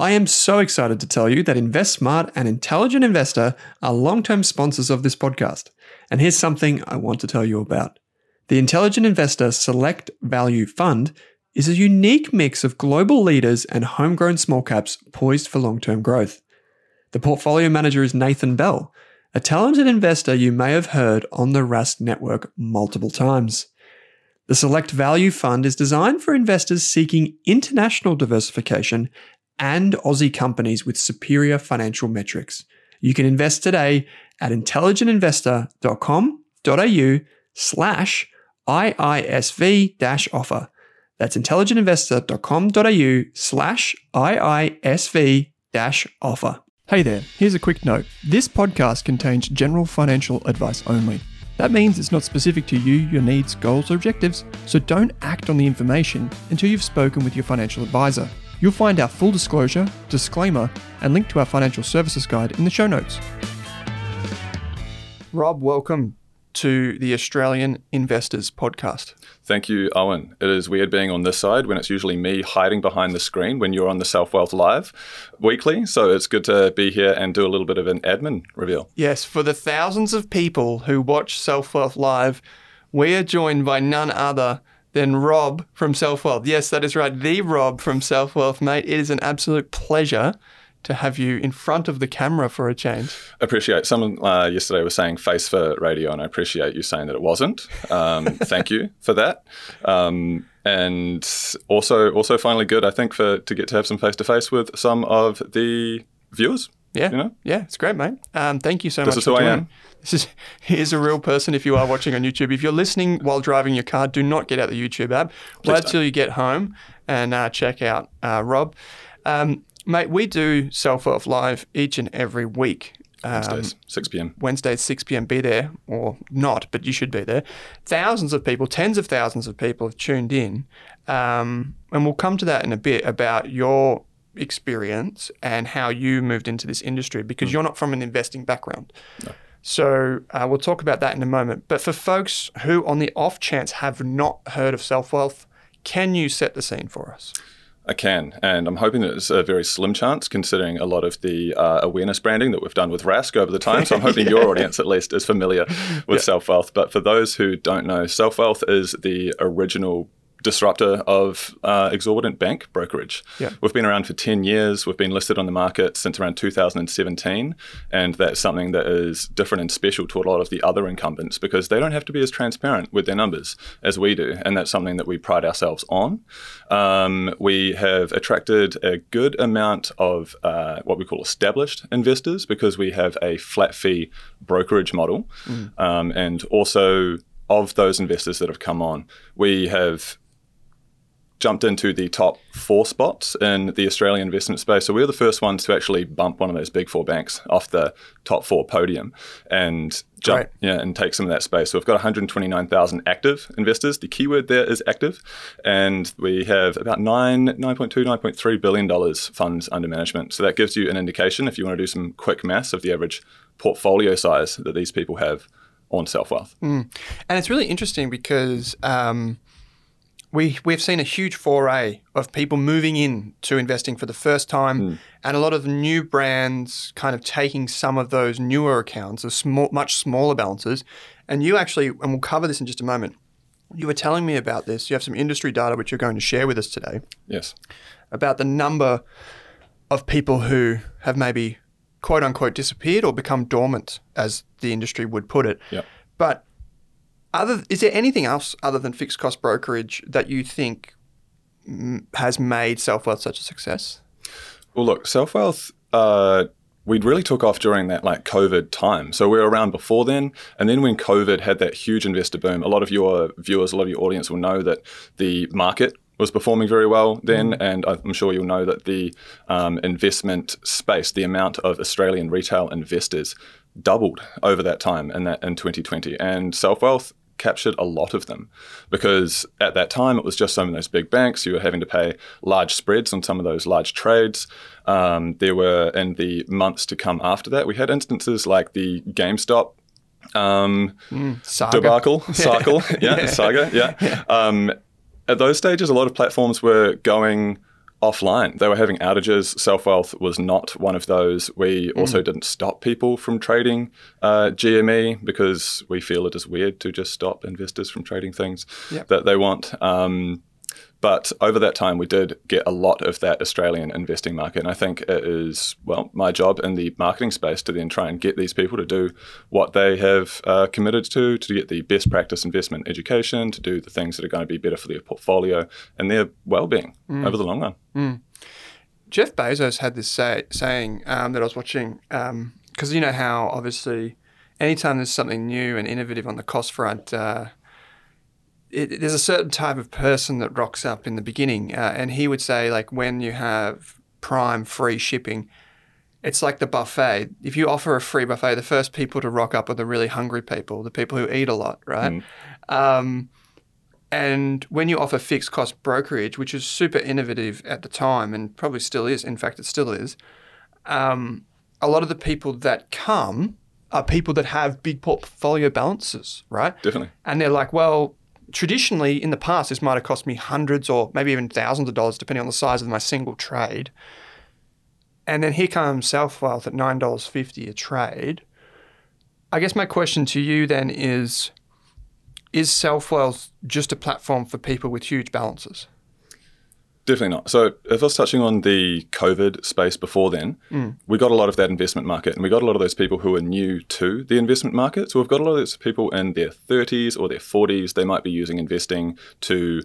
I am so excited to tell you that InvestSmart and Intelligent Investor are long-term sponsors of this podcast. And here's something I want to tell you about. The Intelligent Investor Select Value Fund is a unique mix of global leaders and homegrown small caps poised for long-term growth. The portfolio manager is Nathan Bell, a talented investor you may have heard on the Rask Network multiple times. The Select Value Fund is designed for investors seeking international diversification and Aussie companies with superior financial metrics. You can invest today at intelligentinvestor.com.au/IISV-offer. That's intelligentinvestor.com.au/IISV-offer. Hey there, here's a quick note. This podcast contains general financial advice only. That means it's not specific to you, your needs, goals, or objectives, so don't act on the information until you've spoken with your financial advisor. You'll find our full disclosure, disclaimer, and link to our financial services guide in the show notes. Rob, welcome to the Australian Investors Podcast. Thank you, Owen. It is weird being on this side when it's usually me hiding behind the screen when you're on the Selfwealth Live weekly. So it's good to be here and do a little bit of an admin reveal. Yes, for the thousands of people who watch Selfwealth Live, we are joined by none other than Rob from Selfwealth. Yes, that is right. The Rob from Selfwealth, mate. It is an absolute pleasure to have you in front of the camera for a change. Appreciate. Someone yesterday was saying face for radio, and I appreciate you saying that it wasn't. Thank you for that. And also finally good, I think, to get to have some face-to-face with some of the viewers. Yeah, you know? Yeah, it's great, mate. Thank you so much. This is who I am. Here's a real person if you are watching on YouTube. If you're listening while driving your car, do not get out the YouTube app. Wait till you get home and check out Rob. Mate, we do Selfwealth Live each and every week. Wednesdays, 6 p.m. Wednesdays, 6 p.m. Be there or not, but you should be there. Thousands of people, tens of thousands of people have tuned in. And we'll come to that in a bit about your experience and how you moved into this industry because you're not from an investing background. No. So we'll talk about that in a moment. But for folks who on the off chance have not heard of Selfwealth, can you set the scene for us? I can, and I'm hoping that it's a very slim chance considering a lot of the awareness branding that we've done with Rask over the time. So I'm hoping your audience at least is familiar with Selfwealth. But for those who don't know, Selfwealth is the original disruptor of exorbitant bank brokerage. Yeah. We've been around for 10 years. We've been listed on the market since around 2017. And that's something that is different and special to a lot of the other incumbents because they don't have to be as transparent with their numbers as we do. And that's something that we pride ourselves on. We have attracted a good amount of what we call established investors because we have a flat fee brokerage model. And also of those investors that have come on, we have jumped into the top 4 spots in the Australian investment space. So we were the first ones to actually bump one of those big 4 banks off the top 4 podium and jump and take some of that space. So we've got 129,000 active investors. The keyword there is active. And we have about $9.3 billion funds under management. So that gives you an indication, if you want to do some quick maths, of the average portfolio size that these people have on Selfwealth. And it's really interesting because we've seen a huge foray of people moving in to investing for the first time and a lot of new brands kind of taking some of those newer accounts, of much smaller balances. And you actually, and we'll cover this in just a moment, you were telling me about this. You have some industry data which you're going to share with us today. Yes. About the number of people who have maybe quote unquote disappeared or become dormant, as the industry would put it. Yep. But is there anything else other than fixed cost brokerage that you think has made Selfwealth such a success? Well, look, Selfwealth, we really took off during that like COVID time. So we were around before then. And then when COVID had that huge investor boom, a lot of your viewers, a lot of your audience will know that the market was performing very well then, and I'm sure you'll know that the investment space, the amount of Australian retail investors doubled over that time in 2020, and Selfwealth captured a lot of them, because at that time it was just some of those big banks. You were having to pay large spreads on some of those large trades. There were, in the months to come after that, we had instances like the GameStop debacle. At those stages, a lot of platforms were going offline. They were having outages. Selfwealth was not one of those. We also didn't stop people from trading GME, because we feel it is weird to just stop investors from trading things that they want. But over that time, we did get a lot of that Australian investing market. And I think it is, well, my job in the marketing space to then try and get these people to do what they have committed to get the best practice investment education, to do the things that are going to be better for their portfolio and their well-being over the long run. Jeff Bezos had this saying that I was watching, because you know how, obviously, anytime there's something new and innovative on the cost front, there's a certain type of person that rocks up in the beginning, and he would say, like, when you have prime free shipping, it's like the buffet. If you offer a free buffet, the first people to rock up are the really hungry people, the people who eat a lot, right? And when you offer fixed cost brokerage, which is super innovative at the time and probably still is, in fact, it still is, a lot of the people that come are people that have big portfolio balances, right? Definitely. And they're like, well, traditionally, in the past, this might have cost me hundreds or maybe even thousands of dollars, depending on the size of my single trade. And then here comes Selfwealth at $9.50 a trade. I guess my question to you then is Selfwealth just a platform for people with huge balances? Definitely not. So if I was touching on the COVID space before then, we got a lot of that investment market, and we got a lot of those people who are new to the investment market. So we've got a lot of those people in their 30s or their 40s. They might be using investing to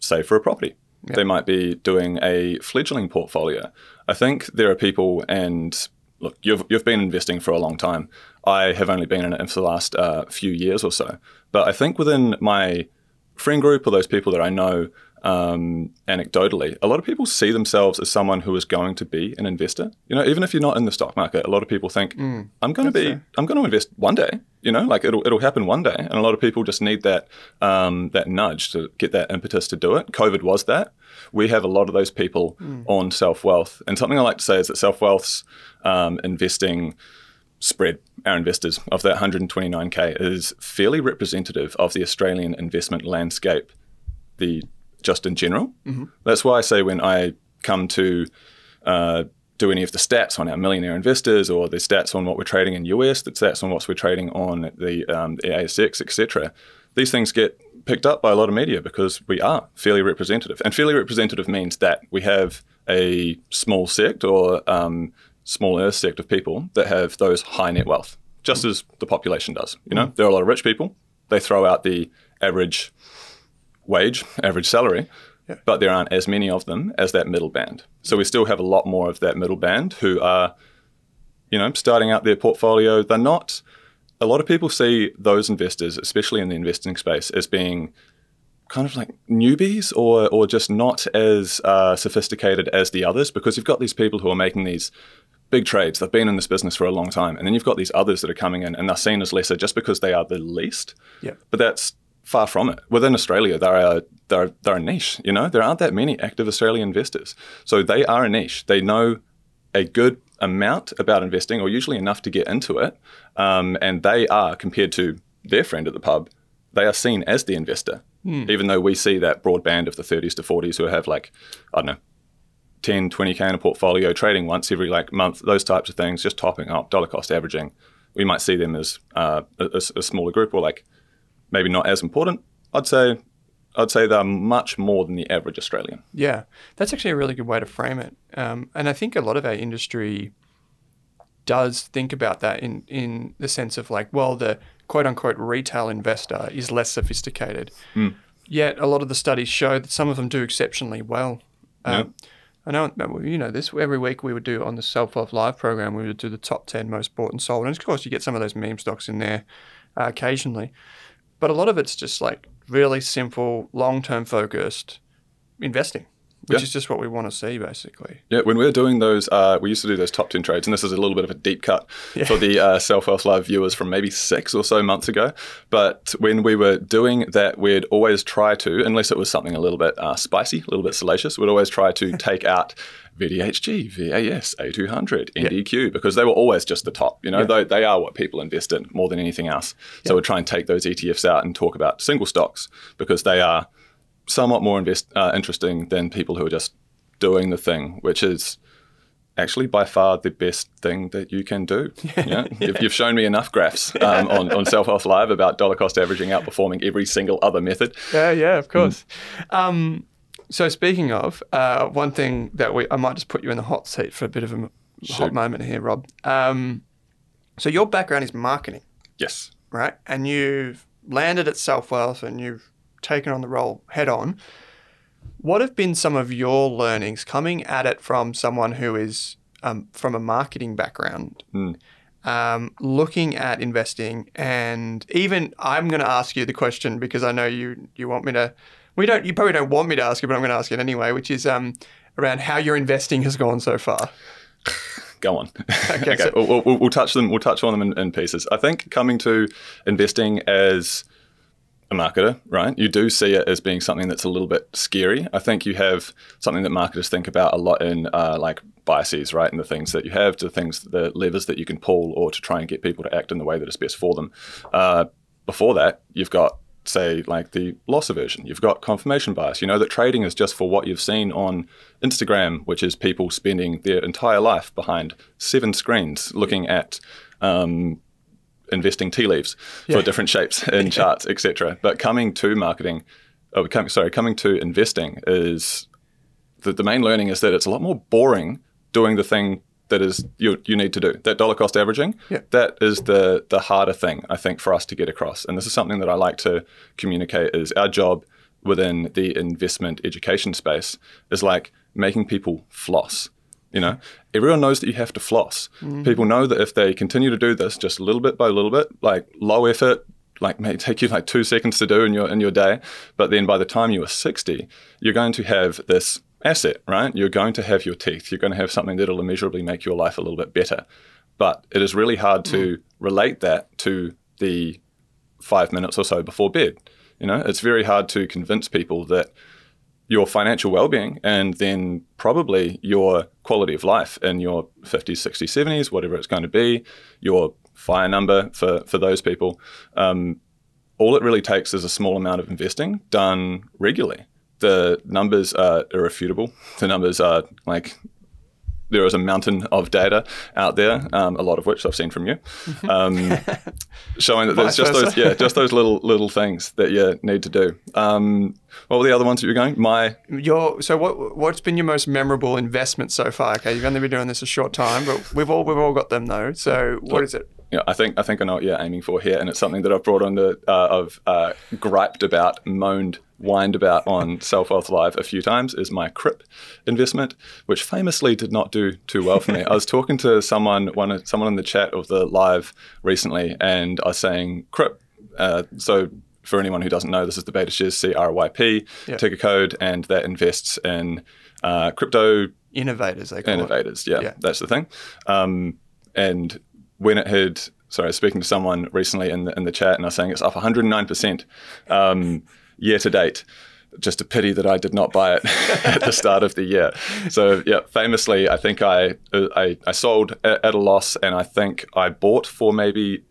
save for a property. Yep. They might be doing a fledgling portfolio. I think there are people, and look, you've been investing for a long time. I have only been in it for the last few years or so. But I think within my friend group or those people that I know, anecdotally, a lot of people see themselves as someone who is going to be an investor. You know, even if you're not in the stock market, a lot of people think, I'm going to invest one day, you know, like it'll happen one day. And a lot of people just need that that nudge to get that impetus to do it. COVID was that. We have a lot of those people on Selfwealth. And something I like to say is that Selfwealth's investing spread, our investors, of that 129K is fairly representative of the Australian investment landscape, just in general. That's why I say, when I come to do any of the stats on our millionaire investors, or the stats on what we're trading in US, the stats on what we're trading on the ASX, etc., these things get picked up by a lot of media because we are fairly representative. And fairly representative means that we have a small sect or smaller sect of people that have those high net wealth, just as the population does. You know, there are a lot of rich people. They throw out the average wage, average salary, but there aren't as many of them as that middle band. So we still have a lot more of that middle band who are, you know, starting out their portfolio. They're not, a lot of people see those investors, especially in the investing space, as being kind of like newbies or just not as sophisticated as the others, because you've got these people who are making these big trades. They've been in this business for a long time. And then you've got these others that are coming in and they're seen as lesser just because they are the least. But that's far from it. Within Australia, they're a niche, you know? There aren't that many active Australian investors. So they are a niche. They know a good amount about investing, or usually enough to get into it. And they are, compared to their friend at the pub, they are seen as the investor, even though we see that broad band of the 30s to 40s who have, like, I don't know, 10, 20K in a portfolio, trading once every like month, those types of things, just topping up, dollar cost averaging. We might see them as a smaller group, or like, maybe not as important. I'd say they're much more than the average Australian. Yeah, that's actually a really good way to frame it. And I think a lot of our industry does think about that in the sense of like, well, the quote unquote retail investor is less sophisticated. Yet a lot of the studies show that some of them do exceptionally well. I know, you know this, every week we would do on the Selfwealth Live program, we would do the top 10 most bought and sold. And of course you get some of those meme stocks in there occasionally. But a lot of it's just like really simple, long-term focused investing, which is just what we want to see, basically. Yeah, when we're doing those, we used to do those top 10 trades, and this is a little bit of a deep cut for the Selfwealth Live viewers from maybe 6 or so months ago. But when we were doing that, we'd always try to, unless it was something a little bit spicy, a little bit salacious, we'd always try to take out VDHG, VAS, A200, NDQ, because they were always just the top. You know, they are what people invest in more than anything else. So we'll try and take those ETFs out and talk about single stocks because they are somewhat more interesting than people who are just doing the thing, which is actually by far the best thing that you can do. Yeah. You know? You've shown me enough graphs on Selfwealth Live about dollar cost averaging outperforming every single other method. Yeah, of course. So speaking of, one thing that I might just put you in the hot seat for a bit of a hot moment here, Rob. So your background is marketing. Yes. Right? And you've landed at Selfwealth and you've taken on the role head on. What have been some of your learnings coming at it from someone who is from a marketing background, looking at investing? And even I'm going to ask you the question because I know you want me to. You probably don't want me to ask it, but I'm going to ask it anyway, which is around how your investing has gone so far. Go on. Okay. So we'll touch them. We'll touch on them in pieces. I think coming to investing as a marketer, right? You do see it as being something that's a little bit scary. I think you have something that marketers think about a lot in like biases, right? And the things that you have, the levers that you can pull, or to try and get people to act in the way that is best for them. Before that, you've got, say, like the loss aversion. You've got confirmation bias. You know that trading is just for what you've seen on Instagram, which is people spending their entire life behind 7 screens looking at investing tea leaves for different shapes and charts, etc. But coming to coming to investing is the main learning is that it's a lot more boring doing the thing that is you need to do. That dollar cost averaging, that is the harder thing, I think, for us to get across. And this is something that I like to communicate is our job within the investment education space is like making people floss. You know, everyone knows that you have to floss. People know that if they continue to do this just little bit by little bit, like low effort, like may take you like 2 seconds to do in your day, but then by the time you are 60, you're going to have this asset, right? You're going to have your teeth. You're going to have something that'll immeasurably make your life a little bit better. But it is really hard to relate that to the 5 minutes or so before bed. You know, it's very hard to convince people that your financial well-being and then probably your quality of life in your 50s, 60s, 70s, whatever it's going to be, your FIRE number for those people. All it really takes is a small amount of investing done regularly. The numbers are irrefutable. The numbers are like there is a mountain of data out there, a lot of which I've seen from you, showing that there's just those little things that you need to do. What were the other ones that you were going? So what's been your most memorable investment so far? Okay, you've only been doing this a short time, but we've all got them though. So what is it? Yeah, I think I know what you're aiming for here, and it's something that I've brought on the I've griped about, whined about on Selfwealth Live a few times is my CRIP investment, which famously did not do too well for me. I was talking to someone in the chat of the live recently, and I was saying CRIP. So for anyone who doesn't know, this is the BetaShares CRYP ticker code, and that invests in crypto innovators. They call it. That's the thing. And when it had, I was speaking to someone recently in the chat, and I was saying it's up 109%. Year to date. Just a pity that I did not buy it at the start of the year. So yeah, famously, I think I sold at a loss, and I think I bought for maybe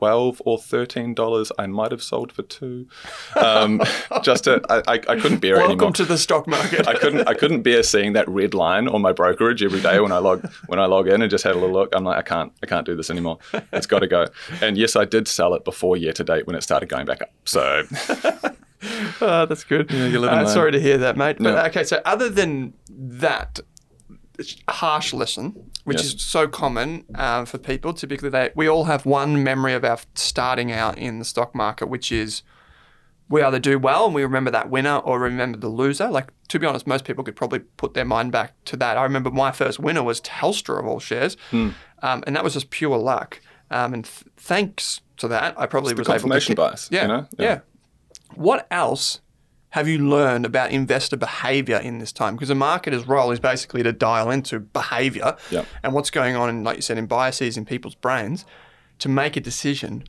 $12 or $13. I might have sold for $2. I couldn't bear it anymore. Welcome to the stock market. I couldn't bear seeing that red line on my brokerage every day when I log in and just had a little look. I'm like, I can't do this anymore. It's got to go. And yes, I did sell it before year to date when it started going back up. So. Oh, that's good. Yeah, you're living sorry to hear that, mate. But okay, so other than that harsh lesson, which is so common for people, typically we all have one memory of our starting out in the stock market, which is we either do well and we remember that winner or remember the loser. Like, to be honest, most people could probably put their mind back to that. I remember my first winner was Telstra of all shares, and that was just pure luck. And thanks to that, I probably was able to... confirmation bias, you know? Yeah. What else have you learned about investor behavior in this time? Because a marketer's role is basically to dial into behavior and what's going on, in, like you said, in biases in people's brains to make a decision.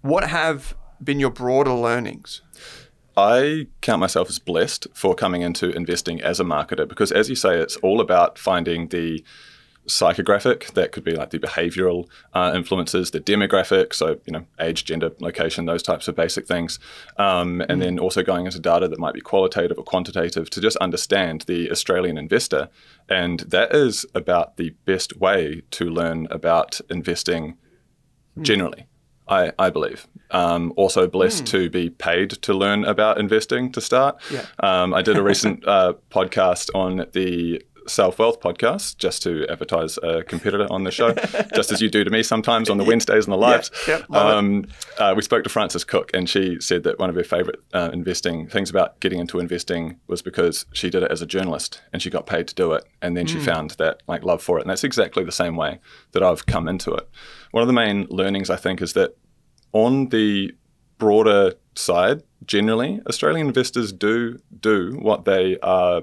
What have been your broader learnings? I count myself as blessed for coming into investing as a marketer because, as you say, it's all about finding the psychographic. That could be like the behavioral influences, the demographic, so age, gender, location, those types of basic things, and then also going into data that might be qualitative or quantitative to just understand the Australian investor. And that is about the best way to learn about investing generally, I believe. Also blessed to be paid to learn about investing to start. Yeah. I did a recent podcast on the Selfwealth podcast just to advertise a competitor on the show, just as you do to me sometimes on the Wednesdays and the lives. Yeah. Yep. We spoke to Frances Cook, and she said that one of her favorite investing things about getting into investing was because she did it as a journalist and she got paid to do it, and then she found that love for it. And that's exactly the same way that I've come into it. One of the main learnings, I think, is that on the broader side, generally, Australian investors do what they are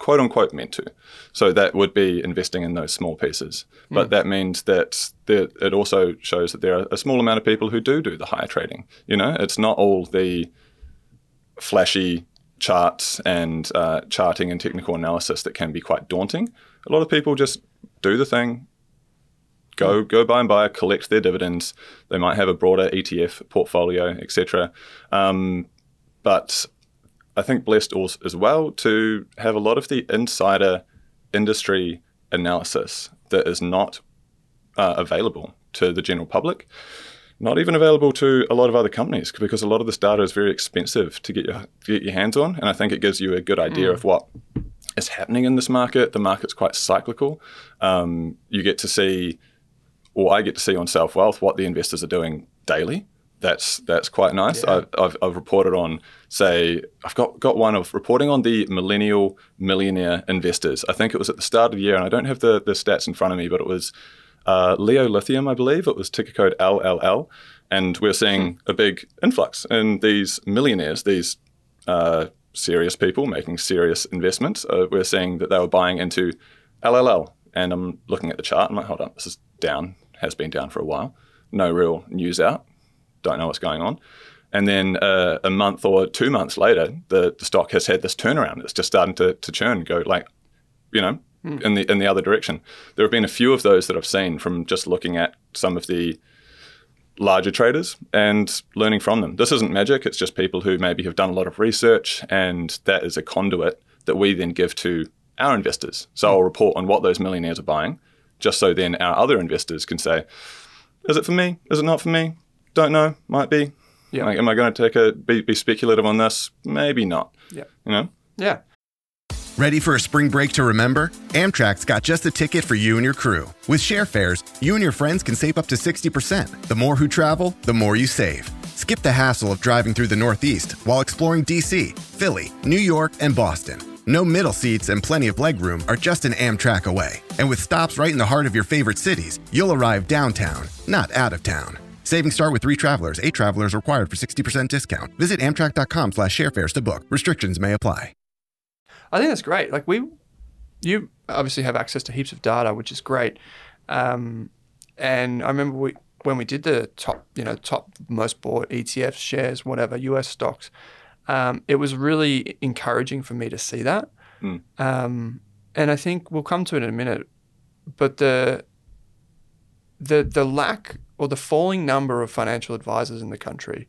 quote unquote meant to. So that would be investing in those small pieces. But that means that it also shows that there are a small amount of people who do the higher trading. It's not all the flashy charts and charting and technical analysis that can be quite daunting. A lot of people just do the thing. Go buy and buy, collect their dividends. They might have a broader ETF portfolio, etc. But I think blessed also as well to have a lot of the insider industry analysis that is not available to the general public, not even available to a lot of other companies, because a lot of this data is very expensive to get your hands on. And I think it gives you a good idea of what is happening in this market. The market's quite cyclical. You get to see... or I get to see on Selfwealth what the investors are doing daily. That's quite nice. Yeah. I've reported on, say, I've got one of reporting on the millennial millionaire investors. I think it was at the start of the year, and I don't have the stats in front of me, but it was Leo Lithium, I believe. It was ticker code LLL. And we're seeing a big influx in these millionaires, these serious people making serious investments. We're seeing that they were buying into LLL. And I'm looking at the chart. I'm like, hold on, this is down. Has been down for a while. No real news out. Don't know what's going on. And then a month or 2 months later, the stock has had this turnaround. It's just starting to churn, go in the other direction. There have been a few of those that I've seen from just looking at some of the larger traders and learning from them. This isn't magic. It's just people who maybe have done a lot of research, and that is a conduit that we then give to our investors. So I'll report on what those millionaires are buying, just so then our other investors can say, is it for me? Is it not for me? Don't know. Might be. Yeah. Am I going to be speculative on this? Maybe not. Yeah. Yeah. Ready for a spring break to remember? Amtrak's got just the ticket for you and your crew. With share fares, you and your friends can save up to 60%. The more who travel, the more you save. Skip the hassle of driving through the Northeast while exploring DC, Philly, New York, and Boston. No middle seats and plenty of legroom are just an Amtrak away. And with stops right in the heart of your favorite cities, you'll arrive downtown, not out of town. Savings start with 3 travelers. 8 travelers required for 60% discount. Visit Amtrak.com/sharefares to book. Restrictions may apply. I think that's great. You obviously have access to heaps of data, which is great. And I remember when we did the top most bought ETFs, shares, whatever, US stocks, it was really encouraging for me to see that. And I think we'll come to it in a minute, but the lack or the falling number of financial advisors in the country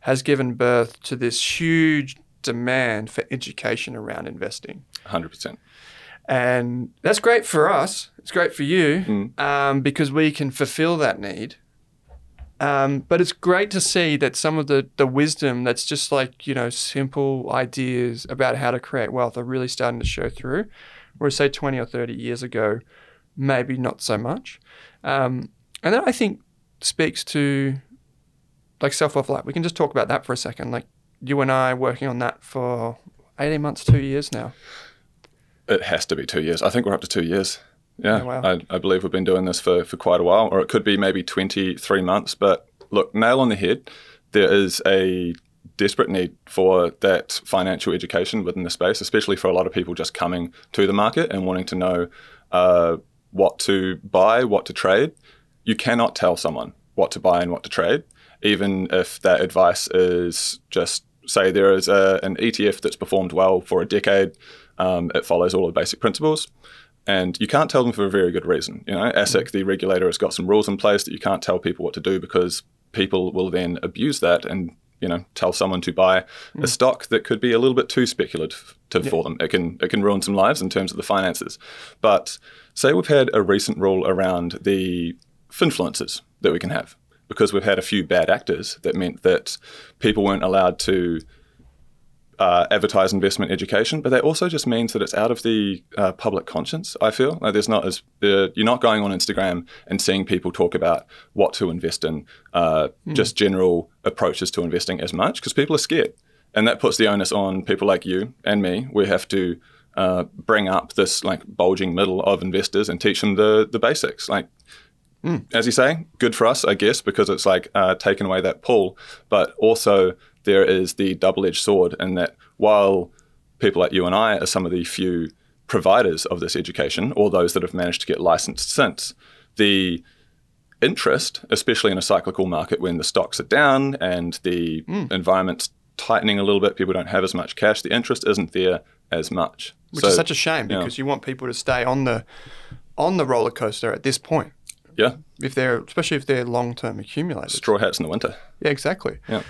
has given birth to this huge demand for education around investing. 100%. And that's great for us. It's great for you because we can fulfill that need. But it's great to see that some of the wisdom that's just simple ideas about how to create wealth are really starting to show through. Whereas, say, 20 or 30 years ago, maybe not so much. And that, I think, speaks to Selfwealth Live. We can just talk about that for a second. You and I working on that for 18 months, 2 years now. It has to be 2 years. I think we're up to 2 years. Yeah, oh, wow. I believe we've been doing this for quite a while, or it could be maybe 23 months. But look, nail on the head, there is a desperate need for that financial education within the space, especially for a lot of people just coming to the market and wanting to know what to buy, what to trade. You cannot tell someone what to buy and what to trade, even if that advice is just, say there is an ETF that's performed well for a decade, it follows all the basic principles. And you can't tell them for a very good reason. You know, ASIC, the regulator, has got some rules in place that you can't tell people what to do, because people will then abuse that and, you know, tell someone to buy a stock that could be a little bit too speculative for them. It can ruin some lives in terms of the finances. But say we've had a recent rule around the finfluencers that we can have, because we've had a few bad actors that meant that people weren't allowed to advertise investment education, but that also just means that it's out of the public conscience, I feel. Like there's not as you're not going on Instagram and seeing people talk about what to invest in, just general approaches to investing as much, because people are scared. And that puts the onus on people like you and me. We have to bring up this like bulging middle of investors and teach them the basics. Like, as you say, good for us, I guess, because it's like taken away that pull, but also there is the double-edged sword in that while people like you and I are some of the few providers of this education, or those that have managed to get licensed since, the interest, especially in a cyclical market when the stocks are down and the environment's tightening a little bit, people don't have as much cash, the interest isn't there as much. Which is such a shame, because you want people to stay on the roller coaster at this point. Yeah. Especially if they're long-term accumulators. Straw hats in the winter. Yeah, exactly. Yeah.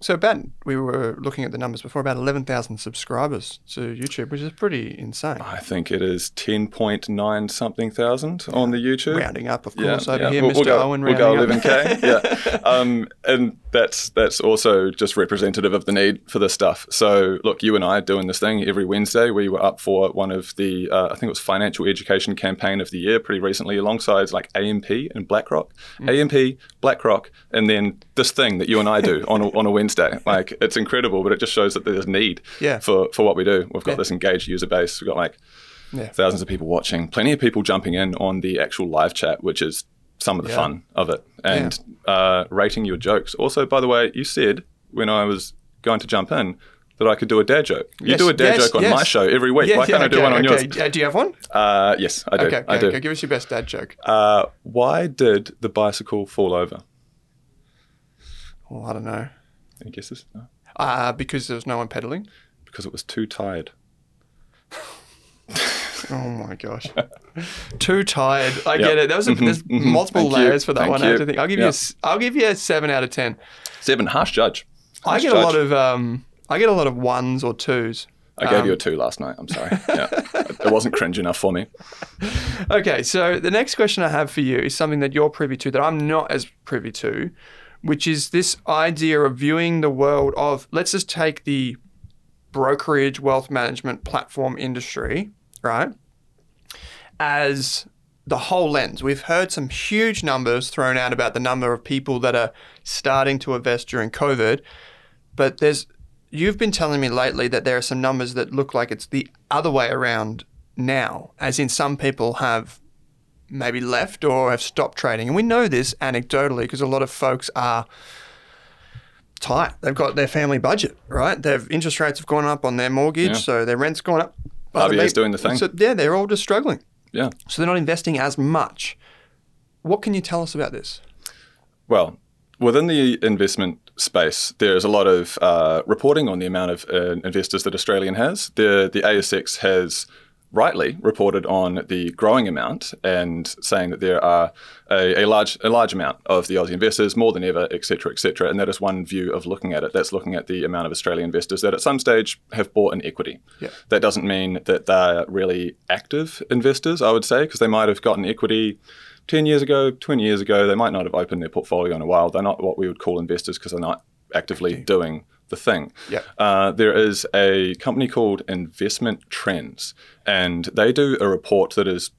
So we were looking at the numbers before, about 11,000 subscribers to YouTube, which is pretty insane. I think it is 10.9 something thousand on the YouTube. Rounding up, of course, here, Mr. Owen rounding up. We'll go 11K, and that's also just representative of the need for this stuff. So look, you and I are doing this thing every Wednesday. We were up for one of the, I think it was Financial Education Campaign of the Year pretty recently, alongside like AMP and BlackRock. AMP, BlackRock, and then this thing that you and I do on a Wednesday. Like, it's incredible, but it just shows that there's need for what we do. We've got this engaged user base. We've got like thousands of people watching, plenty of people jumping in on the actual live chat, which is some of the fun of it. And rating your jokes. Also, by the way, you said when I was going to jump in that I could do a dad joke. You do a dad joke on my show every week. Why can't I do one on yours? Do you have one? Yes, I do. Okay, give us your best dad joke. Why did the bicycle fall over? Well, I don't know. Any guesses? No. Because there was no one pedaling? Because it was too tired. Oh my gosh. Too tired. I get it. There's multiple layers for that Thank one. You. I have to think. I'll give you a 7 out of 10. 7, harsh judge. I get a lot of ones or twos. I gave you a 2 last night. I'm sorry. Yeah. It wasn't cringe enough for me. Okay, so the next question I have for you is something that you're privy to that I'm not as privy to, which is this idea of viewing the world of, let's just take the brokerage wealth management platform industry, right, as the whole lens. We've heard some huge numbers thrown out about the number of people that are starting to invest during COVID, but you've been telling me lately that there are some numbers that look like it's the other way around now, as in some people have maybe left or have stopped trading. And we know this anecdotally because a lot of folks are tight. They've got their family budget, right? Interest rates have gone up on their mortgage, so their rent's gone up. RBA's doing the thing. So, they're all just struggling. Yeah. So they're not investing as much. What can you tell us about this? Well, within the investment space, there's a lot of reporting on the amount of investors that Australian has. The ASX has rightly reported on the growing amount and saying that there are a large amount of the Aussie investors, more than ever, et cetera, et cetera. And that is one view of looking at it. That's looking at the amount of Australian investors that at some stage have bought an equity. Yeah. That doesn't mean that they're really active investors, I would say, because they might have gotten equity 10 years ago, 20 years ago. They might not have opened their portfolio in a while. They're not what we would call investors because they're not actively doing the thing. Yep. There is a company called Investment Trends, and they do a report that is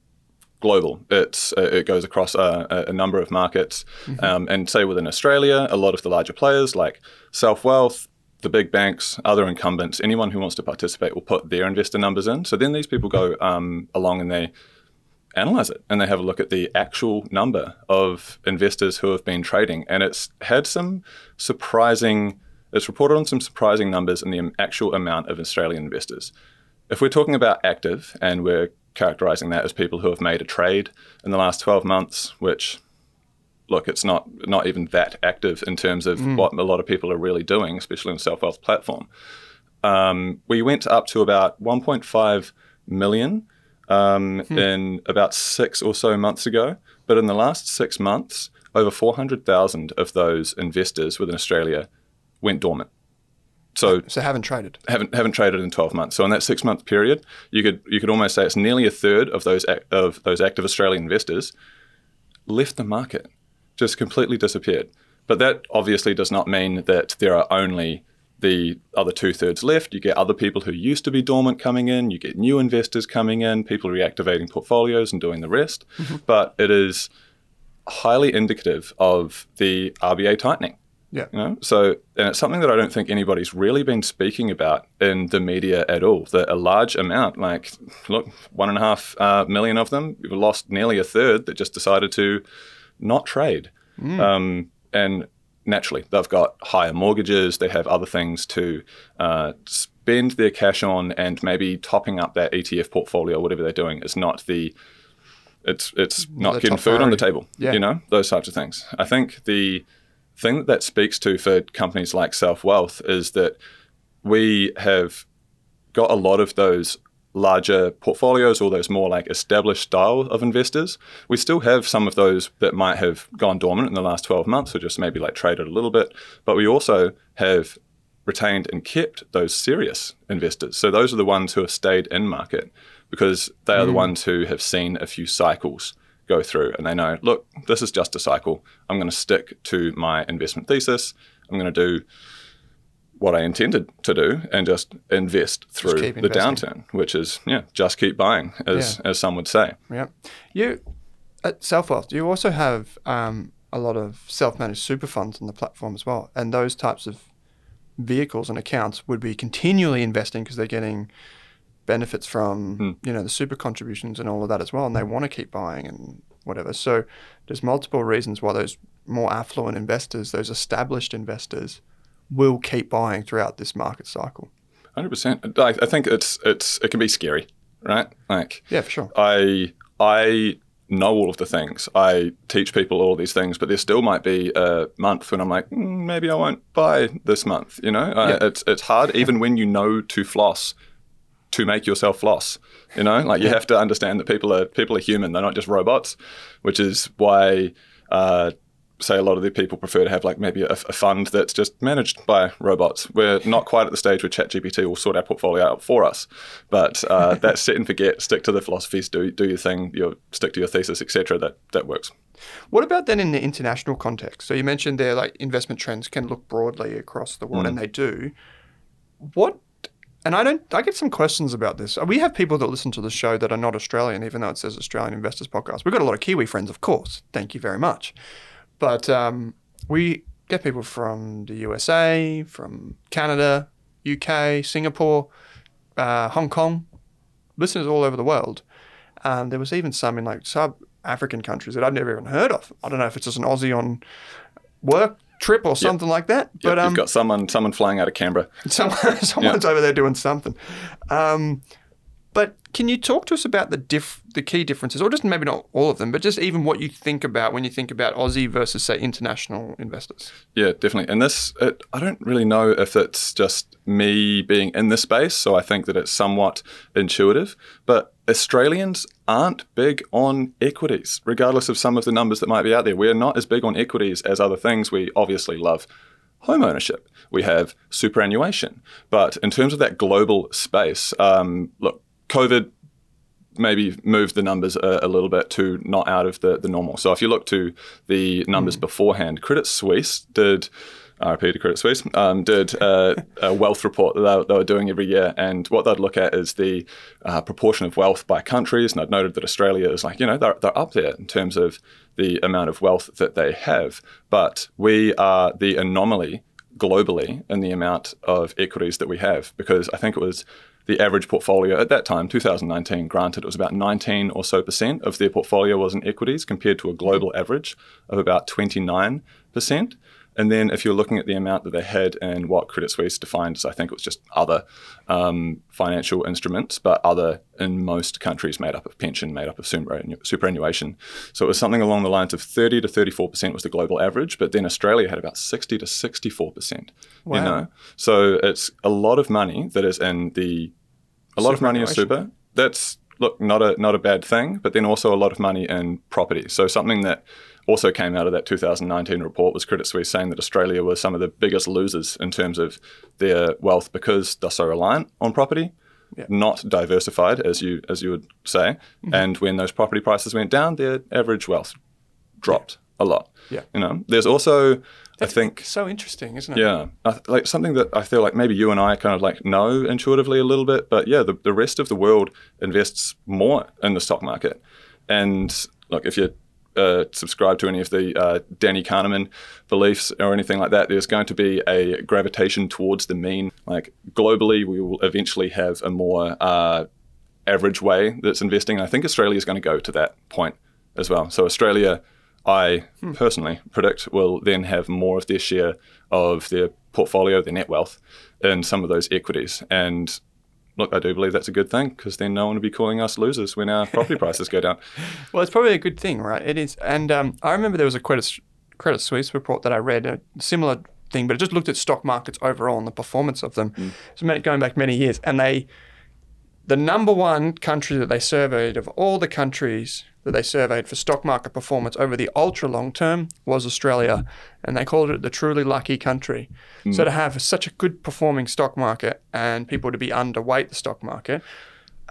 global. It goes across a number of markets, and say within Australia, a lot of the larger players like Selfwealth, the big banks, other incumbents, anyone who wants to participate will put their investor numbers in. So then these people go along and they analyze it, and they have a look at the actual number of investors who have been trading. And it's had some surprising it's reported on some surprising numbers in the actual amount of Australian investors. If we're talking about active, and we're characterising that as people who have made a trade in the last 12 months, which, look, it's not even that active in terms of what a lot of people are really doing, especially on the Selfwealth platform. We went up to about 1.5 million in about 6 or so months ago. But in the last 6 months, over 400,000 of those investors within Australia went dormant. So haven't traded. Haven't traded in 12 months. So in that 6 month period, you could almost say it's nearly a third of those active Australian investors left the market, just completely disappeared. But that obviously does not mean that there are only the other 2/3 left. You get other people who used to be dormant coming in, you get new investors coming in, people reactivating portfolios and doing the rest. Mm-hmm. But it is highly indicative of the RBA tightening. Yeah. You know? So, and it's something that I don't think anybody's really been speaking about in the media at all, that a large amount, like, look, 1.5 million of them, you've lost nearly a third that just decided to not trade. And naturally, they've got higher mortgages, they have other things to spend their cash on, and maybe topping up that ETF portfolio, whatever they're doing, is not the, it's not getting food priority on the table, you know, those types of things. I think the thing that speaks to for companies like Selfwealth is that we have got a lot of those larger portfolios or those more like established style of investors. We still have some of those that might have gone dormant in the last 12 months or just maybe like traded a little bit, but we also have retained and kept those serious investors. So those are the ones who have stayed in market because they are the ones who have seen a few cycles go through and they know, look, this is just a cycle. I'm going to stick to my investment thesis. I'm going to do what I intended to do and just invest through the downturn, which is, just keep buying, as some would say. Yeah. You, at Selfwealth, you also have a lot of self-managed super funds on the platform as well. And those types of vehicles and accounts would be continually investing because they're getting benefits from, the super contributions and all of that as well. And they want to keep buying and whatever. So there's multiple reasons why those more affluent investors, those established investors, will keep buying throughout this market cycle. 100%. I think it can be scary, right? Like, yeah, for sure. I know all of the things. I teach people all of these things, but there still might be a month when I'm like, maybe I won't buy this month. You know, it's hard even when you know to floss, to make yourself floss. You know, like you have to understand that people are human. They're not just robots, which is why. Say a lot of the people prefer to have like maybe a fund that's just managed by robots. We're not quite at the stage where ChatGPT will sort our portfolio out for us, but that set and forget, stick to the philosophies, do your thing, stick to your thesis, etc. That works. What about then in the international context? So you mentioned there like investment trends can look broadly across the world, and they do. I get some questions about this. We have people that listen to the show that are not Australian, even though it says Australian Investors Podcast. We've got a lot of Kiwi friends, of course. Thank you very much. But we get people from the USA, from Canada, UK, Singapore, Hong Kong, listeners all over the world. There was even some in like sub-African countries that I'd never even heard of. I don't know if it's just an Aussie on work trip or something like that. But you've got someone flying out of Canberra. Someone's over there doing something. But can you talk to us about the key differences, or just maybe not all of them, but just even what you think about when you think about Aussie versus, say, international investors? Yeah, definitely. And this, I don't really know if it's just me being in this space, so I think that it's somewhat intuitive. But Australians aren't big on equities, regardless of some of the numbers that might be out there. We're not as big on equities as other things. We obviously love home ownership. We have superannuation. But in terms of that global space, look, COVID maybe moved the numbers a little bit to not out of the normal. So if you look to the numbers beforehand, Credit Suisse did, RP to Credit Suisse, did a wealth report that they were doing every year. And what they'd look at is the proportion of wealth by countries. And I'd noted that Australia is like, they're up there in terms of the amount of wealth that they have. But we are the anomaly globally in the amount of equities that we have, because I think it was the average portfolio at that time, 2019, granted, it was about 19 or so percent of their portfolio was in equities compared to a global average of about 29%. And then if you're looking at the amount that they had and what Credit Suisse defined as, I think it was just other financial instruments, but other in most countries made up of pension, made up of superannuation. So it was something along the lines of 30 to 34% was the global average, but then Australia had about 60 to 64%. Wow. You know? So it's a lot of money that is in the, a lot of money in super. That's, look, not a bad thing, but then also a lot of money in property. So something that also came out of that 2019 report was Credit Suisse saying that Australia was some of the biggest losers in terms of their wealth because they're so reliant on property, not diversified, as you would say. Mm-hmm. And when those property prices went down, their average wealth dropped a lot. Yeah, you know, there's also, that's, I think, so interesting, isn't it? Yeah, like something that I feel like maybe you and I kind of like know intuitively a little bit, but yeah, the rest of the world invests more in the stock market. And look, if you're subscribe to any of the Danny Kahneman beliefs or anything like that, there's going to be a gravitation towards the mean. Like globally, we will eventually have a more average way that's investing. And I think Australia is going to go to that point as well. So Australia, I personally predict, will then have more of their share of their portfolio, their net wealth, in some of those equities. And look, I do believe that's a good thing, because then no one will be calling us losers when our property prices go down. Well, it's probably a good thing, right? It is. And I remember there was a Credit Suisse report that I read, a similar thing, but it just looked at stock markets overall and the performance of them. Mm. So going back many years. And the number one country that they surveyed of all the countries that they surveyed for stock market performance over the ultra long term was Australia. And they called it the truly lucky country. Mm. So to have such a good performing stock market and people to be underweight the stock market.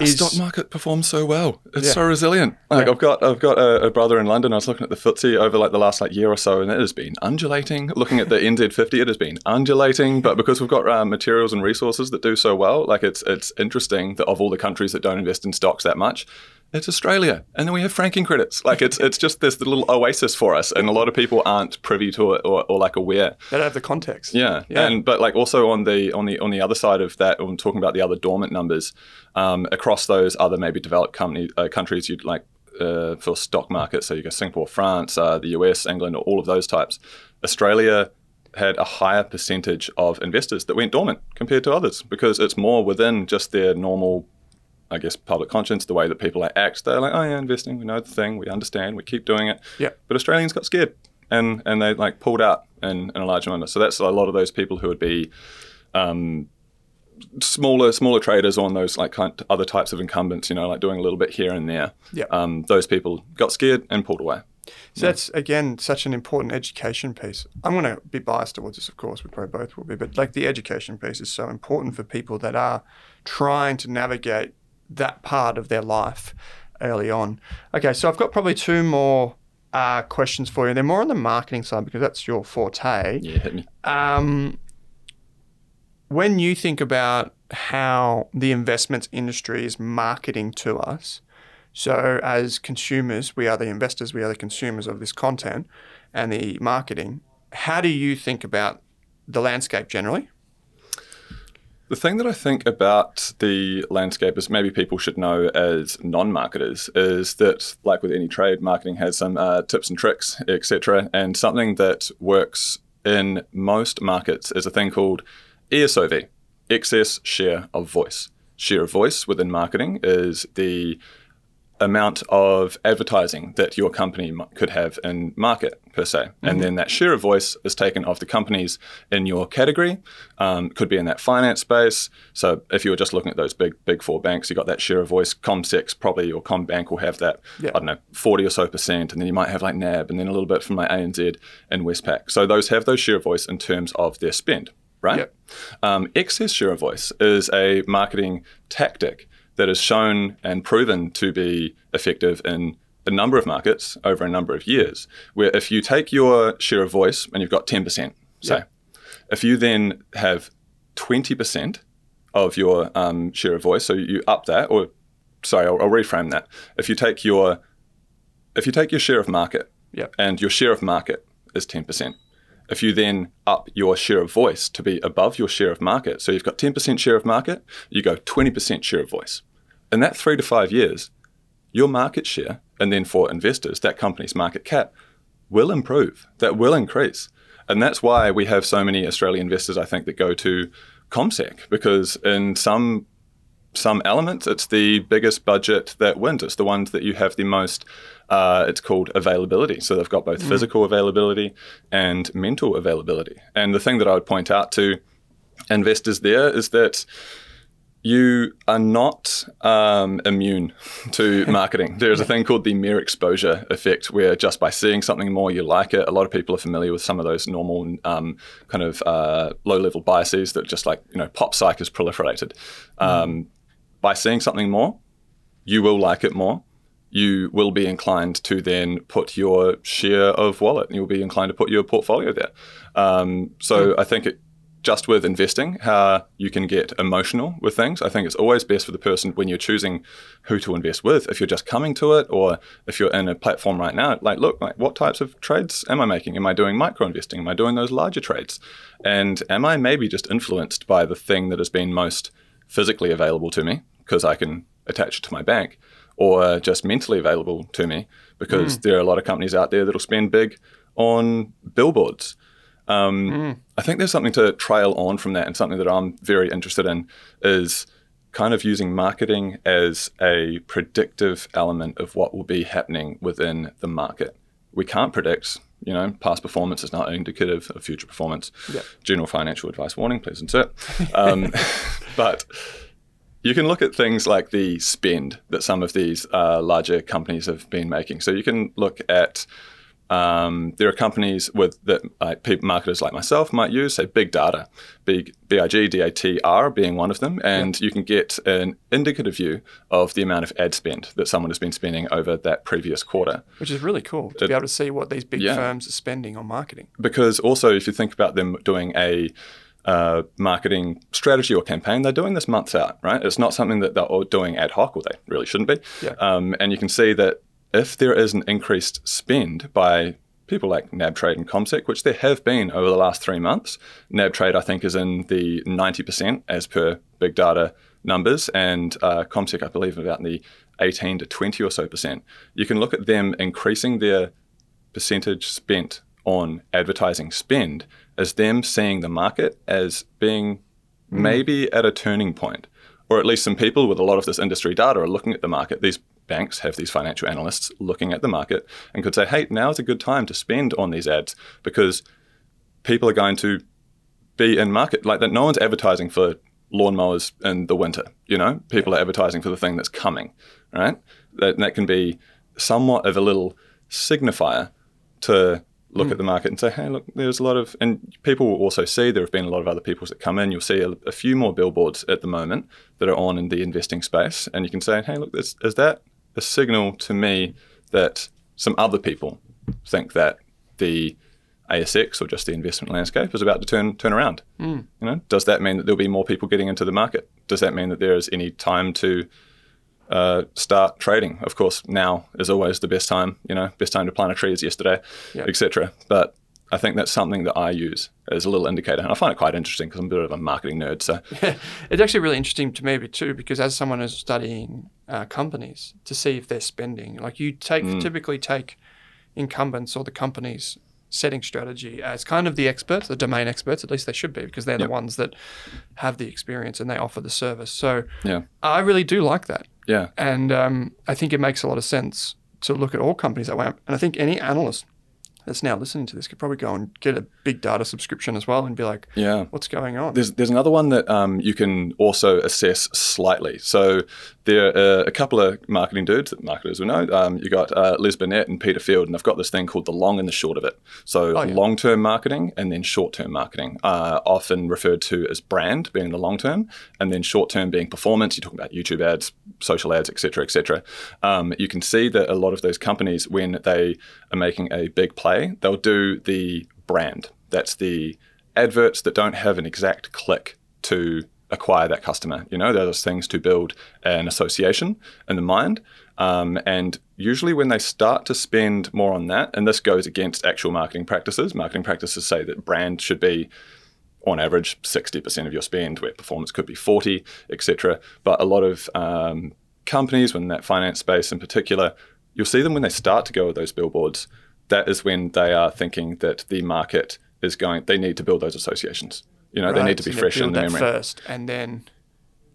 Stock market performs so well. It's so resilient. Like I've got a brother in London. I was looking at the FTSE over like the last like year or so, and it has been undulating. Looking at the NZ50, it has been undulating. But because we've got materials and resources that do so well, like it's interesting that of all the countries that don't invest in stocks that much, it's Australia. And then we have franking credits. Like it's just this little oasis for us, and a lot of people aren't privy to it or like aware. They don't have the context. Yeah. And but like also on the other side of that, I'm talking about the other dormant numbers. Across those other maybe developed countries you'd like for stock markets, so you go Singapore, France, the US, England, all of those types, Australia had a higher percentage of investors that went dormant compared to others, because it's more within just their normal, I guess, public conscience, the way that people act. They're like, oh yeah, investing, we know the thing, we understand, we keep doing it. Yeah. But Australians got scared and they like pulled out in a large number. So that's a lot of those people who would be smaller traders on those like kind of other types of incumbents, you know, like doing a little bit here and there. Yep. Those people got scared and pulled away. So that's, again, such an important education piece. I'm going to be biased towards this, of course, we probably both will be, but like the education piece is so important for people that are trying to navigate that part of their life early on. Okay, so I've got probably two more questions for you. They're more on the marketing side because that's your forte. Yeah, hit me. When you think about how the investments industry is marketing to us, so as consumers, we are the investors, we are the consumers of this content and the marketing, how do you think about the landscape generally? The thing that I think about the landscape is maybe people should know as non-marketers is that, like with any trade, marketing has some tips and tricks, etc. And something that works in most markets is a thing called ESOV, excess share of voice. Share of voice within marketing is the amount of advertising that your company could have in market per se. Mm-hmm. And then that share of voice is taken of the companies in your category. Could be in that finance space. So if you were just looking at those big four banks, you got that share of voice. CommSec probably, or CommBank will have that, 40% or so. And then you might have like NAB and then a little bit from like ANZ and Westpac. So those have those share of voice in terms of their spend. Right? Yep. Excess share of voice is a marketing tactic that is shown and proven to be effective in a number of markets over a number of years, where if you take your share of voice and you've got 10%, say, if you then have 20% of your share of voice, so you up that, or sorry, I'll reframe that. If you take your share of market and your share of market is 10%, if you then up your share of voice to be above your share of market, so you've got 10% share of market, you go 20% share of voice. In that 3 to 5 years, your market share, and then for investors, that company's market cap will improve, that will increase. And that's why we have so many Australian investors, I think, that go to CommSec, because in some elements, it's the biggest budget that wins. It's the ones that you have the most, it's called availability. So they've got both physical availability and mental availability. And the thing that I would point out to investors there is that you are not immune to marketing. There's a thing called the mere exposure effect, where just by seeing something more, you like it. A lot of people are familiar with some of those normal kind of low-level biases that just, like, you know, pop psych has proliferated. By seeing something more, you will like it more. You will be inclined to then put your share of wallet. You'll be inclined to put your portfolio there. I think it, just with investing, how you can get emotional with things. I think it's always best for the person when you're choosing who to invest with. If you're just coming to it, or if you're in a platform right now, like, look, like, what types of trades am I making? Am I doing micro investing? Am I doing those larger trades? And am I maybe just influenced by the thing that has been most physically available to me because I can attach it to my bank, or just mentally available to me because there are a lot of companies out there that'll spend big on billboards. I think there's something to trail on from that, and something that I'm very interested in is kind of using marketing as a predictive element of what will be happening within the market. We can't predict, you know, past performance is not indicative of future performance. Yep. General financial advice warning, please insert. But you can look at things like the spend that some of these larger companies have been making. So you can look at there are companies with that marketers like myself might use, say Big Data, BIG DATR being one of them, and you can get an indicative view of the amount of ad spend that someone has been spending over that previous quarter. Which is really cool to be able to see what these big firms are spending on marketing. Because also, if you think about them doing a marketing strategy or campaign, they're doing this months out, right? It's not something that they're doing ad hoc, or they really shouldn't be. Yeah. And you can see that if there is an increased spend by people like NabTrade and CommSec, which there have been over the last 3 months, NabTrade, I think, is in the 90% as per Big Data numbers, and CommSec, I believe, about in the 18 to 20 or so percent. You can look at them increasing their percentage spent on advertising spend as them seeing the market as being maybe at a turning point, or at least some people with a lot of this industry data are looking at the market. These banks have these financial analysts looking at the market and could say, hey, now's a good time to spend on these ads because people are going to be in market. Like that, no one's advertising for lawnmowers in the winter, you know? People are advertising for the thing that's coming, right? That can be somewhat of a little signifier to look at the market and say, hey, look, there's a lot of, and people will also see there have been a lot of other people that come in. You'll see a few more billboards at the moment that are on in the investing space. And you can say, hey, look, is that a signal to me that some other people think that the ASX or just the investment landscape is about to turn around? You know, does that mean that there'll be more people getting into the market? Does that mean that there is any time to start trading? Of course, now is always the best time, you know, best time to plant a tree is yesterday, etc. But I think that's something that I use as a little indicator. And I find it quite interesting because I'm a bit of a marketing nerd. So it's actually really interesting to me too, because as someone who's studying companies to see if they're spending, like you typically take incumbents or the companies setting strategy as kind of the experts, the domain experts, at least they should be, because they're the ones that have the experience and they offer the service. So I really do like that. Yeah. And I think it makes a lot of sense to look at all companies that way. And I think any analyst that's now listening to this could probably go and get a Big Data subscription as well and be like, what's going on? There's another one that you can also assess slightly. So there are a couple of marketing dudes that marketers will know. You got Les Burnett and Peter Field, and they've got this thing called the long and the short of it. So long-term marketing and then short-term marketing, often referred to as brand being the long-term, and then short-term being performance. You're talking about YouTube ads, social ads, etc., etc. You can see that a lot of those companies, when they are making a big play, they'll do the brand. That's the adverts that don't have an exact click to acquire that customer. You know, those things to build an association in the mind. And usually when they start to spend more on that, and this goes against actual marketing practices say that brand should be on average 60% of your spend, where performance could be 40%, etc. But a lot of companies in that finance space in particular, you'll see them when they start to go with those billboards. That is when they are thinking that the market is going, they need to build those associations. You know, right. They need to be fresh in the memory. First, and then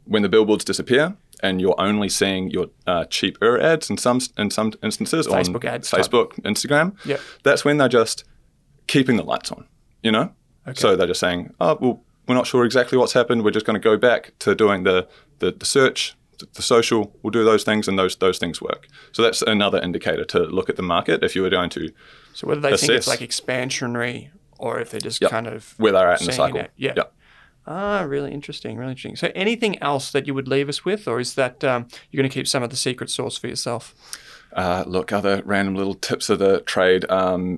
when the billboards disappear and you're only seeing your cheaper ads in some instances on Facebook ads, Facebook, Instagram, yep. That's when they're just keeping the lights on, you know? Okay. So they're just saying, oh, well, we're not sure exactly what's happened. We're just going to go back to doing the search, the social. We'll do those things, and those things work. So that's another indicator to look at the market if you were going to So whether they assess. Think it's like expansionary or if they're just yep. kind of where they're at in the cycle. It. Yeah. Yep. Ah, really interesting, really interesting. So anything else that you would leave us with, or is that you're going to keep some of the secret sauce for yourself? Look, other random little tips of the trade,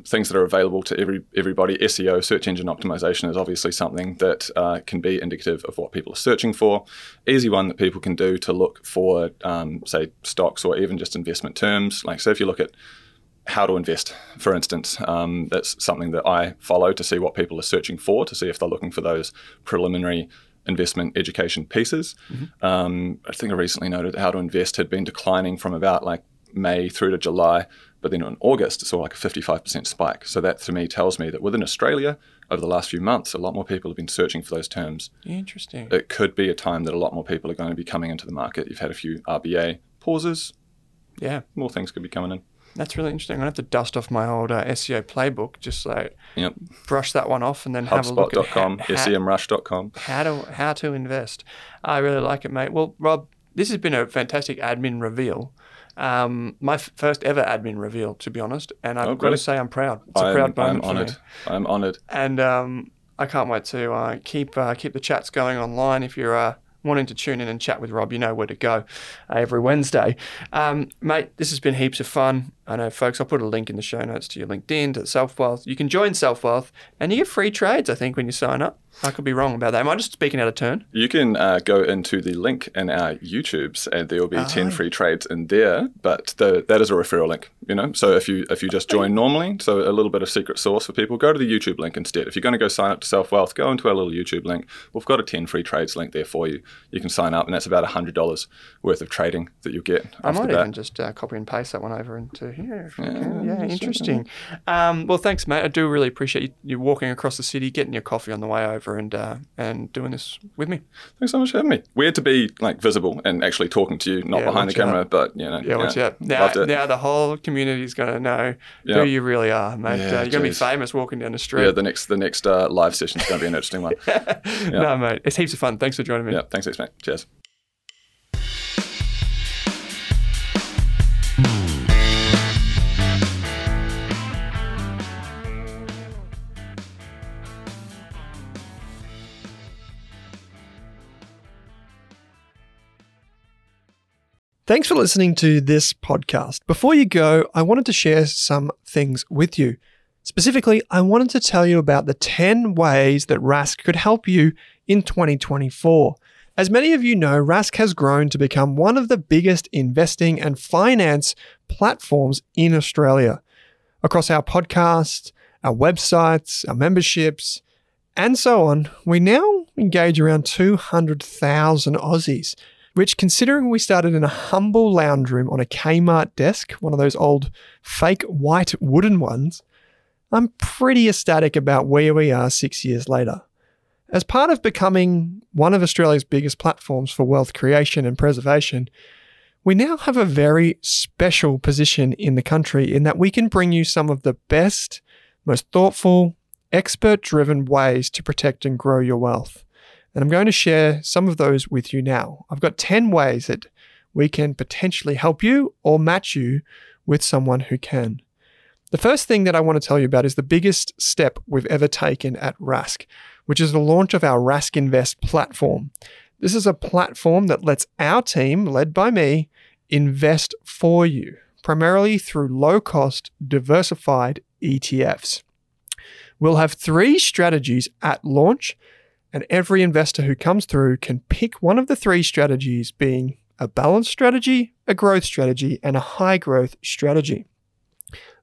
things that are available to everybody. SEO, search engine optimization, is obviously something that can be indicative of what people are searching for. Easy one that people can do to look for, say, stocks or even just investment terms. Like, so if you look at how to invest, for instance, that's something that I follow to see what people are searching for, to see if they're looking for those preliminary investment education pieces. Mm-hmm. I think I recently noted how to invest had been declining from about like May through to July, but then in August it saw like a 55% spike. So that to me tells me that within Australia over the last few months, a lot more people have been searching for those terms. Interesting. It could be a time that a lot more people are going to be coming into the market. You've had a few RBA pauses. Yeah. More things could be coming in. That's really interesting. I'm going to have to dust off my old SEO playbook, just like yep. brush that one off and then have a look at SEMrush.com. How to invest. I really like it, mate. Well, Rob, this has been a fantastic admin reveal. My first ever admin reveal, to be honest, and I've got to say I'm proud. It's a proud moment for me. I'm honoured. And I can't wait to keep the chats going online. If you're wanting to tune in and chat with Rob, you know where to go every Wednesday. Mate, this has been heaps of fun. I know, folks, I'll put a link in the show notes to your LinkedIn, to Selfwealth. You can join Selfwealth, and you get free trades, I think, when you sign up. I could be wrong about that. Am I just speaking out of turn? You can go into the link in our YouTubes, and there will be 10 free trades in there, but that is a referral link, you know? So if you just join normally, so a little bit of secret sauce for people, go to the YouTube link instead. If you're going to go sign up to Selfwealth, go into our little YouTube link. We've got a 10 free trades link there for you. You can sign up, and that's about $100 worth of trading that you'll get. I might even just copy and paste that one over into here. Yeah, interesting. Well, thanks, mate. I do really appreciate you walking across the city, getting your coffee on the way over and doing this with me. Thanks so much for having me. Weird to be like visible and actually talking to you, not behind the camera, but you know. Yeah, watch out. Now the whole community is going to know who you really are, mate. You're going to be famous walking down the street. Yeah, the next live session is going to be an interesting one. Yeah. No, mate. It's heaps of fun. Thanks for joining me. Yeah, thanks, mate. Cheers. Thanks for listening to this podcast. Before you go, I wanted to share some things with you. Specifically, I wanted to tell you about the 10 ways that Rask could help you in 2024. As many of you know, Rask has grown to become one of the biggest investing and finance platforms in Australia. Across our podcasts, our websites, our memberships, and so on, we now engage around 200,000 Aussies. Which, considering we started in a humble lounge room on a Kmart desk, one of those old fake white wooden ones, I'm pretty ecstatic about where we are 6 years later. As part of becoming one of Australia's biggest platforms for wealth creation and preservation, we now have a very special position in the country in that we can bring you some of the best, most thoughtful, expert-driven ways to protect and grow your wealth. And I'm going to share some of those with you now. I've got 10 ways that we can potentially help you or match you with someone who can. The first thing that I want to tell you about is the biggest step we've ever taken at Rask, which is the launch of our Rask Invest platform. This is a platform that lets our team, led by me, invest for you, primarily through low-cost, diversified ETFs. We'll have 3 strategies at launch, and every investor who comes through can pick one of the 3 strategies, being a balanced strategy, a growth strategy, and a high growth strategy.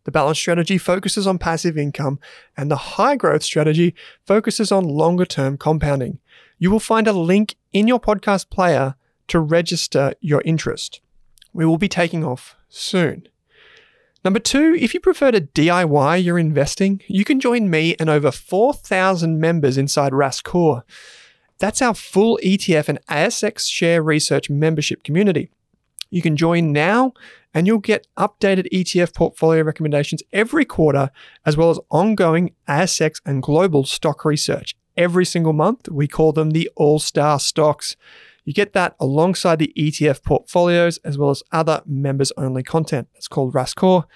The balanced strategy focuses on passive income, and the high growth strategy focuses on longer term compounding. You will find a link in your podcast player to register your interest. We will be taking off soon. Number two, if you prefer to DIY your investing, you can join me and over 4,000 members inside Rask Core. That's our full ETF and ASX share research membership community. You can join now and you'll get updated ETF portfolio recommendations every quarter, as well as ongoing ASX and global stock research. Every single month, we call them the all-star stocks. You get that alongside the ETF portfolios, as well as other members-only content. That's called Rask Core.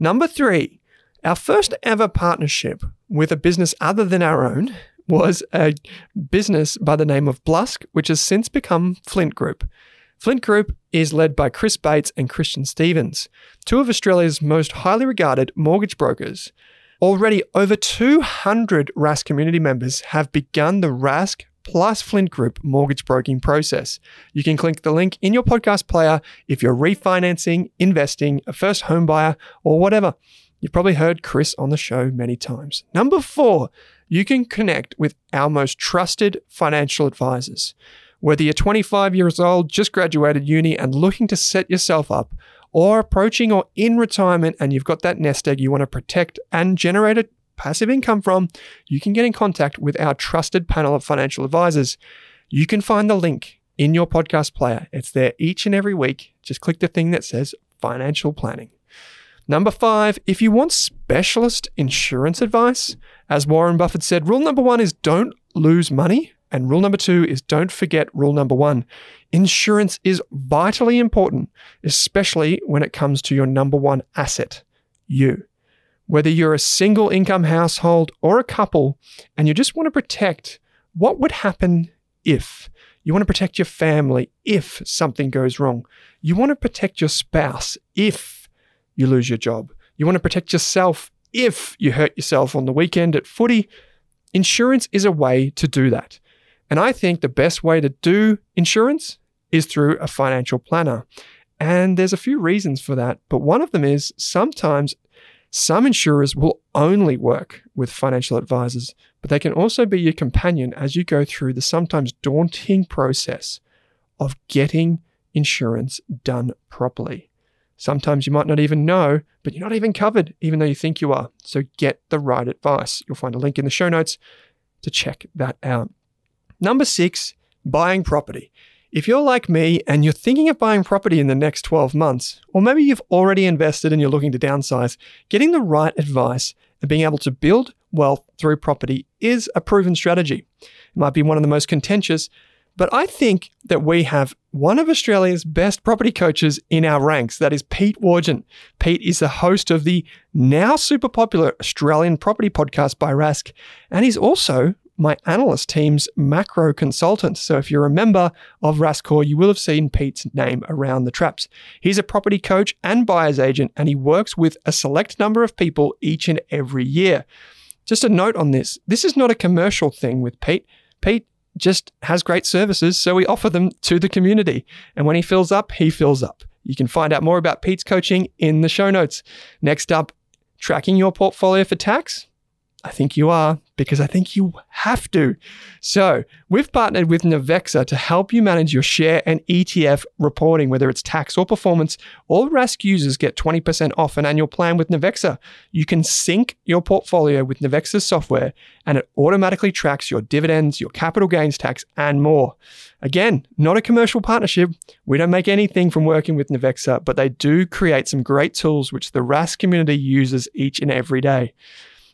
Number three, our first ever partnership with a business other than our own was a business by the name of Blusk, which has since become Flint Group. Flint Group is led by Chris Bates and Christian Stevens, two of Australia's most highly regarded mortgage brokers. Already, over 200 Rask community members have begun the Rask plus Flint Group mortgage broking process. You can click the link in your podcast player if you're refinancing, investing, a first home buyer, or whatever. You've probably heard Chris on the show many times. Number four, you can connect with our most trusted financial advisors. Whether you're 25 years old, just graduated uni and looking to set yourself up, or approaching or in retirement and you've got that nest egg you want to protect and generate a passive income from, you can get in contact with our trusted panel of financial advisors. You can find the link in your podcast player. It's there each and every week. Just click the thing that says financial planning. Number five, if you want specialist insurance advice, as Warren Buffett said, rule number one is don't lose money. And rule number two is don't forget rule number one. Insurance is vitally important, especially when it comes to your number one asset, you. Whether you're a single income household or a couple, and you just want to protect what would happen if. You want to protect your family if something goes wrong. You want to protect your spouse if you lose your job. You want to protect yourself if you hurt yourself on the weekend at footy. Insurance is a way to do that. And I think the best way to do insurance is through a financial planner. And there's a few reasons for that, but one of them is sometimes some insurers will only work with financial advisors, but they can also be your companion as you go through the sometimes daunting process of getting insurance done properly. Sometimes you might not even know, but you're not even covered, even though you think you are. So get the right advice. You'll find a link in the show notes to check that out. Number six, buying property. If you're like me and you're thinking of buying property in the next 12 months, or maybe you've already invested and you're looking to downsize, getting the right advice and being able to build wealth through property is a proven strategy. It might be one of the most contentious, but I think that we have one of Australia's best property coaches in our ranks. That is Pete Wargent. Pete is the host of the now super popular Australian Property Podcast by Rask, and he's also my analyst team's macro consultant. So if you're a member of Rask Core, you will have seen Pete's name around the traps. He's a property coach and buyer's agent, and he works with a select number of people each and every year. Just a note on this. This is not a commercial thing with Pete. Pete just has great services, so we offer them to the community. And when he fills up, he fills up. You can find out more about Pete's coaching in the show notes. Next up, tracking your portfolio for tax. I think you are, because I think you have to. So we've partnered with Navexa to help you manage your share and ETF reporting, whether it's tax or performance. All Rask users get 20% off an annual plan with Navexa. You can sync your portfolio with Navexa's software, and it automatically tracks your dividends, your capital gains tax, and more. Again, not a commercial partnership. We don't make anything from working with Navexa, but they do create some great tools which the Rask community uses each and every day.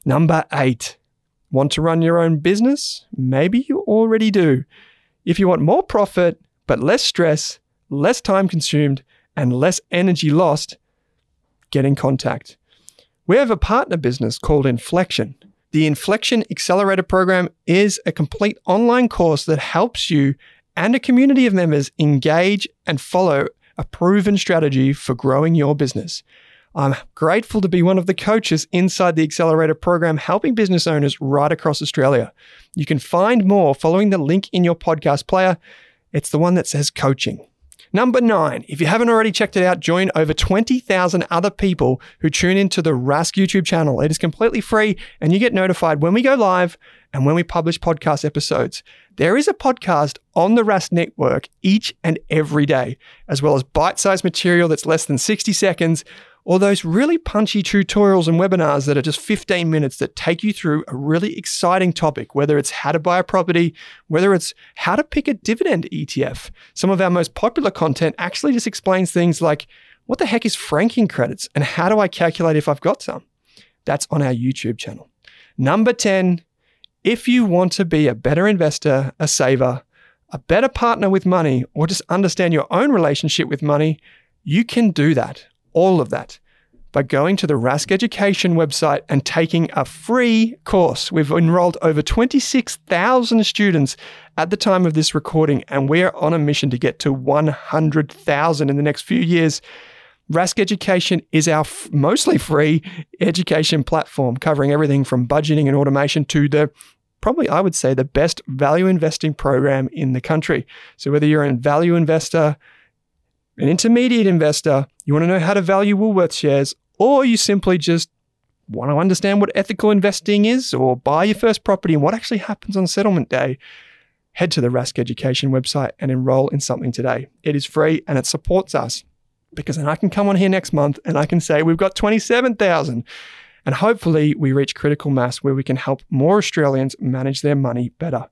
Number eight, want to run your own business? Maybe you already do. If you want more profit, but less stress, less time consumed, and less energy lost, get in contact. We have a partner business called Inflection. The Inflection Accelerator Program is a complete online course that helps you and a community of members engage and follow a proven strategy for growing your business. I'm grateful to be one of the coaches inside the Accelerator Program, helping business owners right across Australia. You can find more following the link in your podcast player. It's the one that says coaching. Number nine, if you haven't already checked it out, join over 20,000 other people who tune into the Rask YouTube channel. It is completely free and you get notified when we go live and when we publish podcast episodes. There is a podcast on the Rask Network each and every day, as well as bite-sized material that's less than 60 seconds, or those really punchy tutorials and webinars that are just 15 minutes that take you through a really exciting topic, whether it's how to buy a property, whether it's how to pick a dividend ETF. Some of our most popular content actually just explains things like, what the heck is franking credits and how do I calculate if I've got some? That's on our YouTube channel. Number 10, if you want to be a better investor, a saver, a better partner with money, or just understand your own relationship with money, you can do that, all of that, by going to the Rask Education website and taking a free course. We've enrolled over 26,000 students at the time of this recording, and we're on a mission to get to 100,000 in the next few years. Rask Education is our mostly free education platform, covering everything from budgeting and automation to the probably, I would say, the best value investing program in the country. So whether you're a value investor, an intermediate investor, you want to know how to value Woolworths shares, or you simply just want to understand what ethical investing is or buy your first property and what actually happens on settlement day, head to the Rask Education website and enroll in something today. It is free and it supports us, because then I can come on here next month and I can say we've got 27,000. And hopefully we reach critical mass where we can help more Australians manage their money better.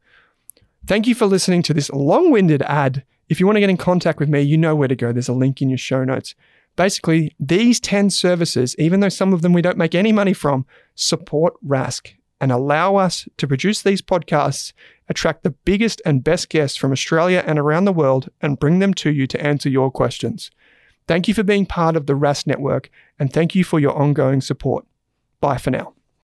Thank you for listening to this long-winded ad. If you want to get in contact with me, you know where to go. There's a link in your show notes. Basically, these 10 services, even though some of them we don't make any money from, support Rask and allow us to produce these podcasts, attract the biggest and best guests from Australia and around the world, and bring them to you to answer your questions. Thank you for being part of the Rask Network, and thank you for your ongoing support. Bye for now.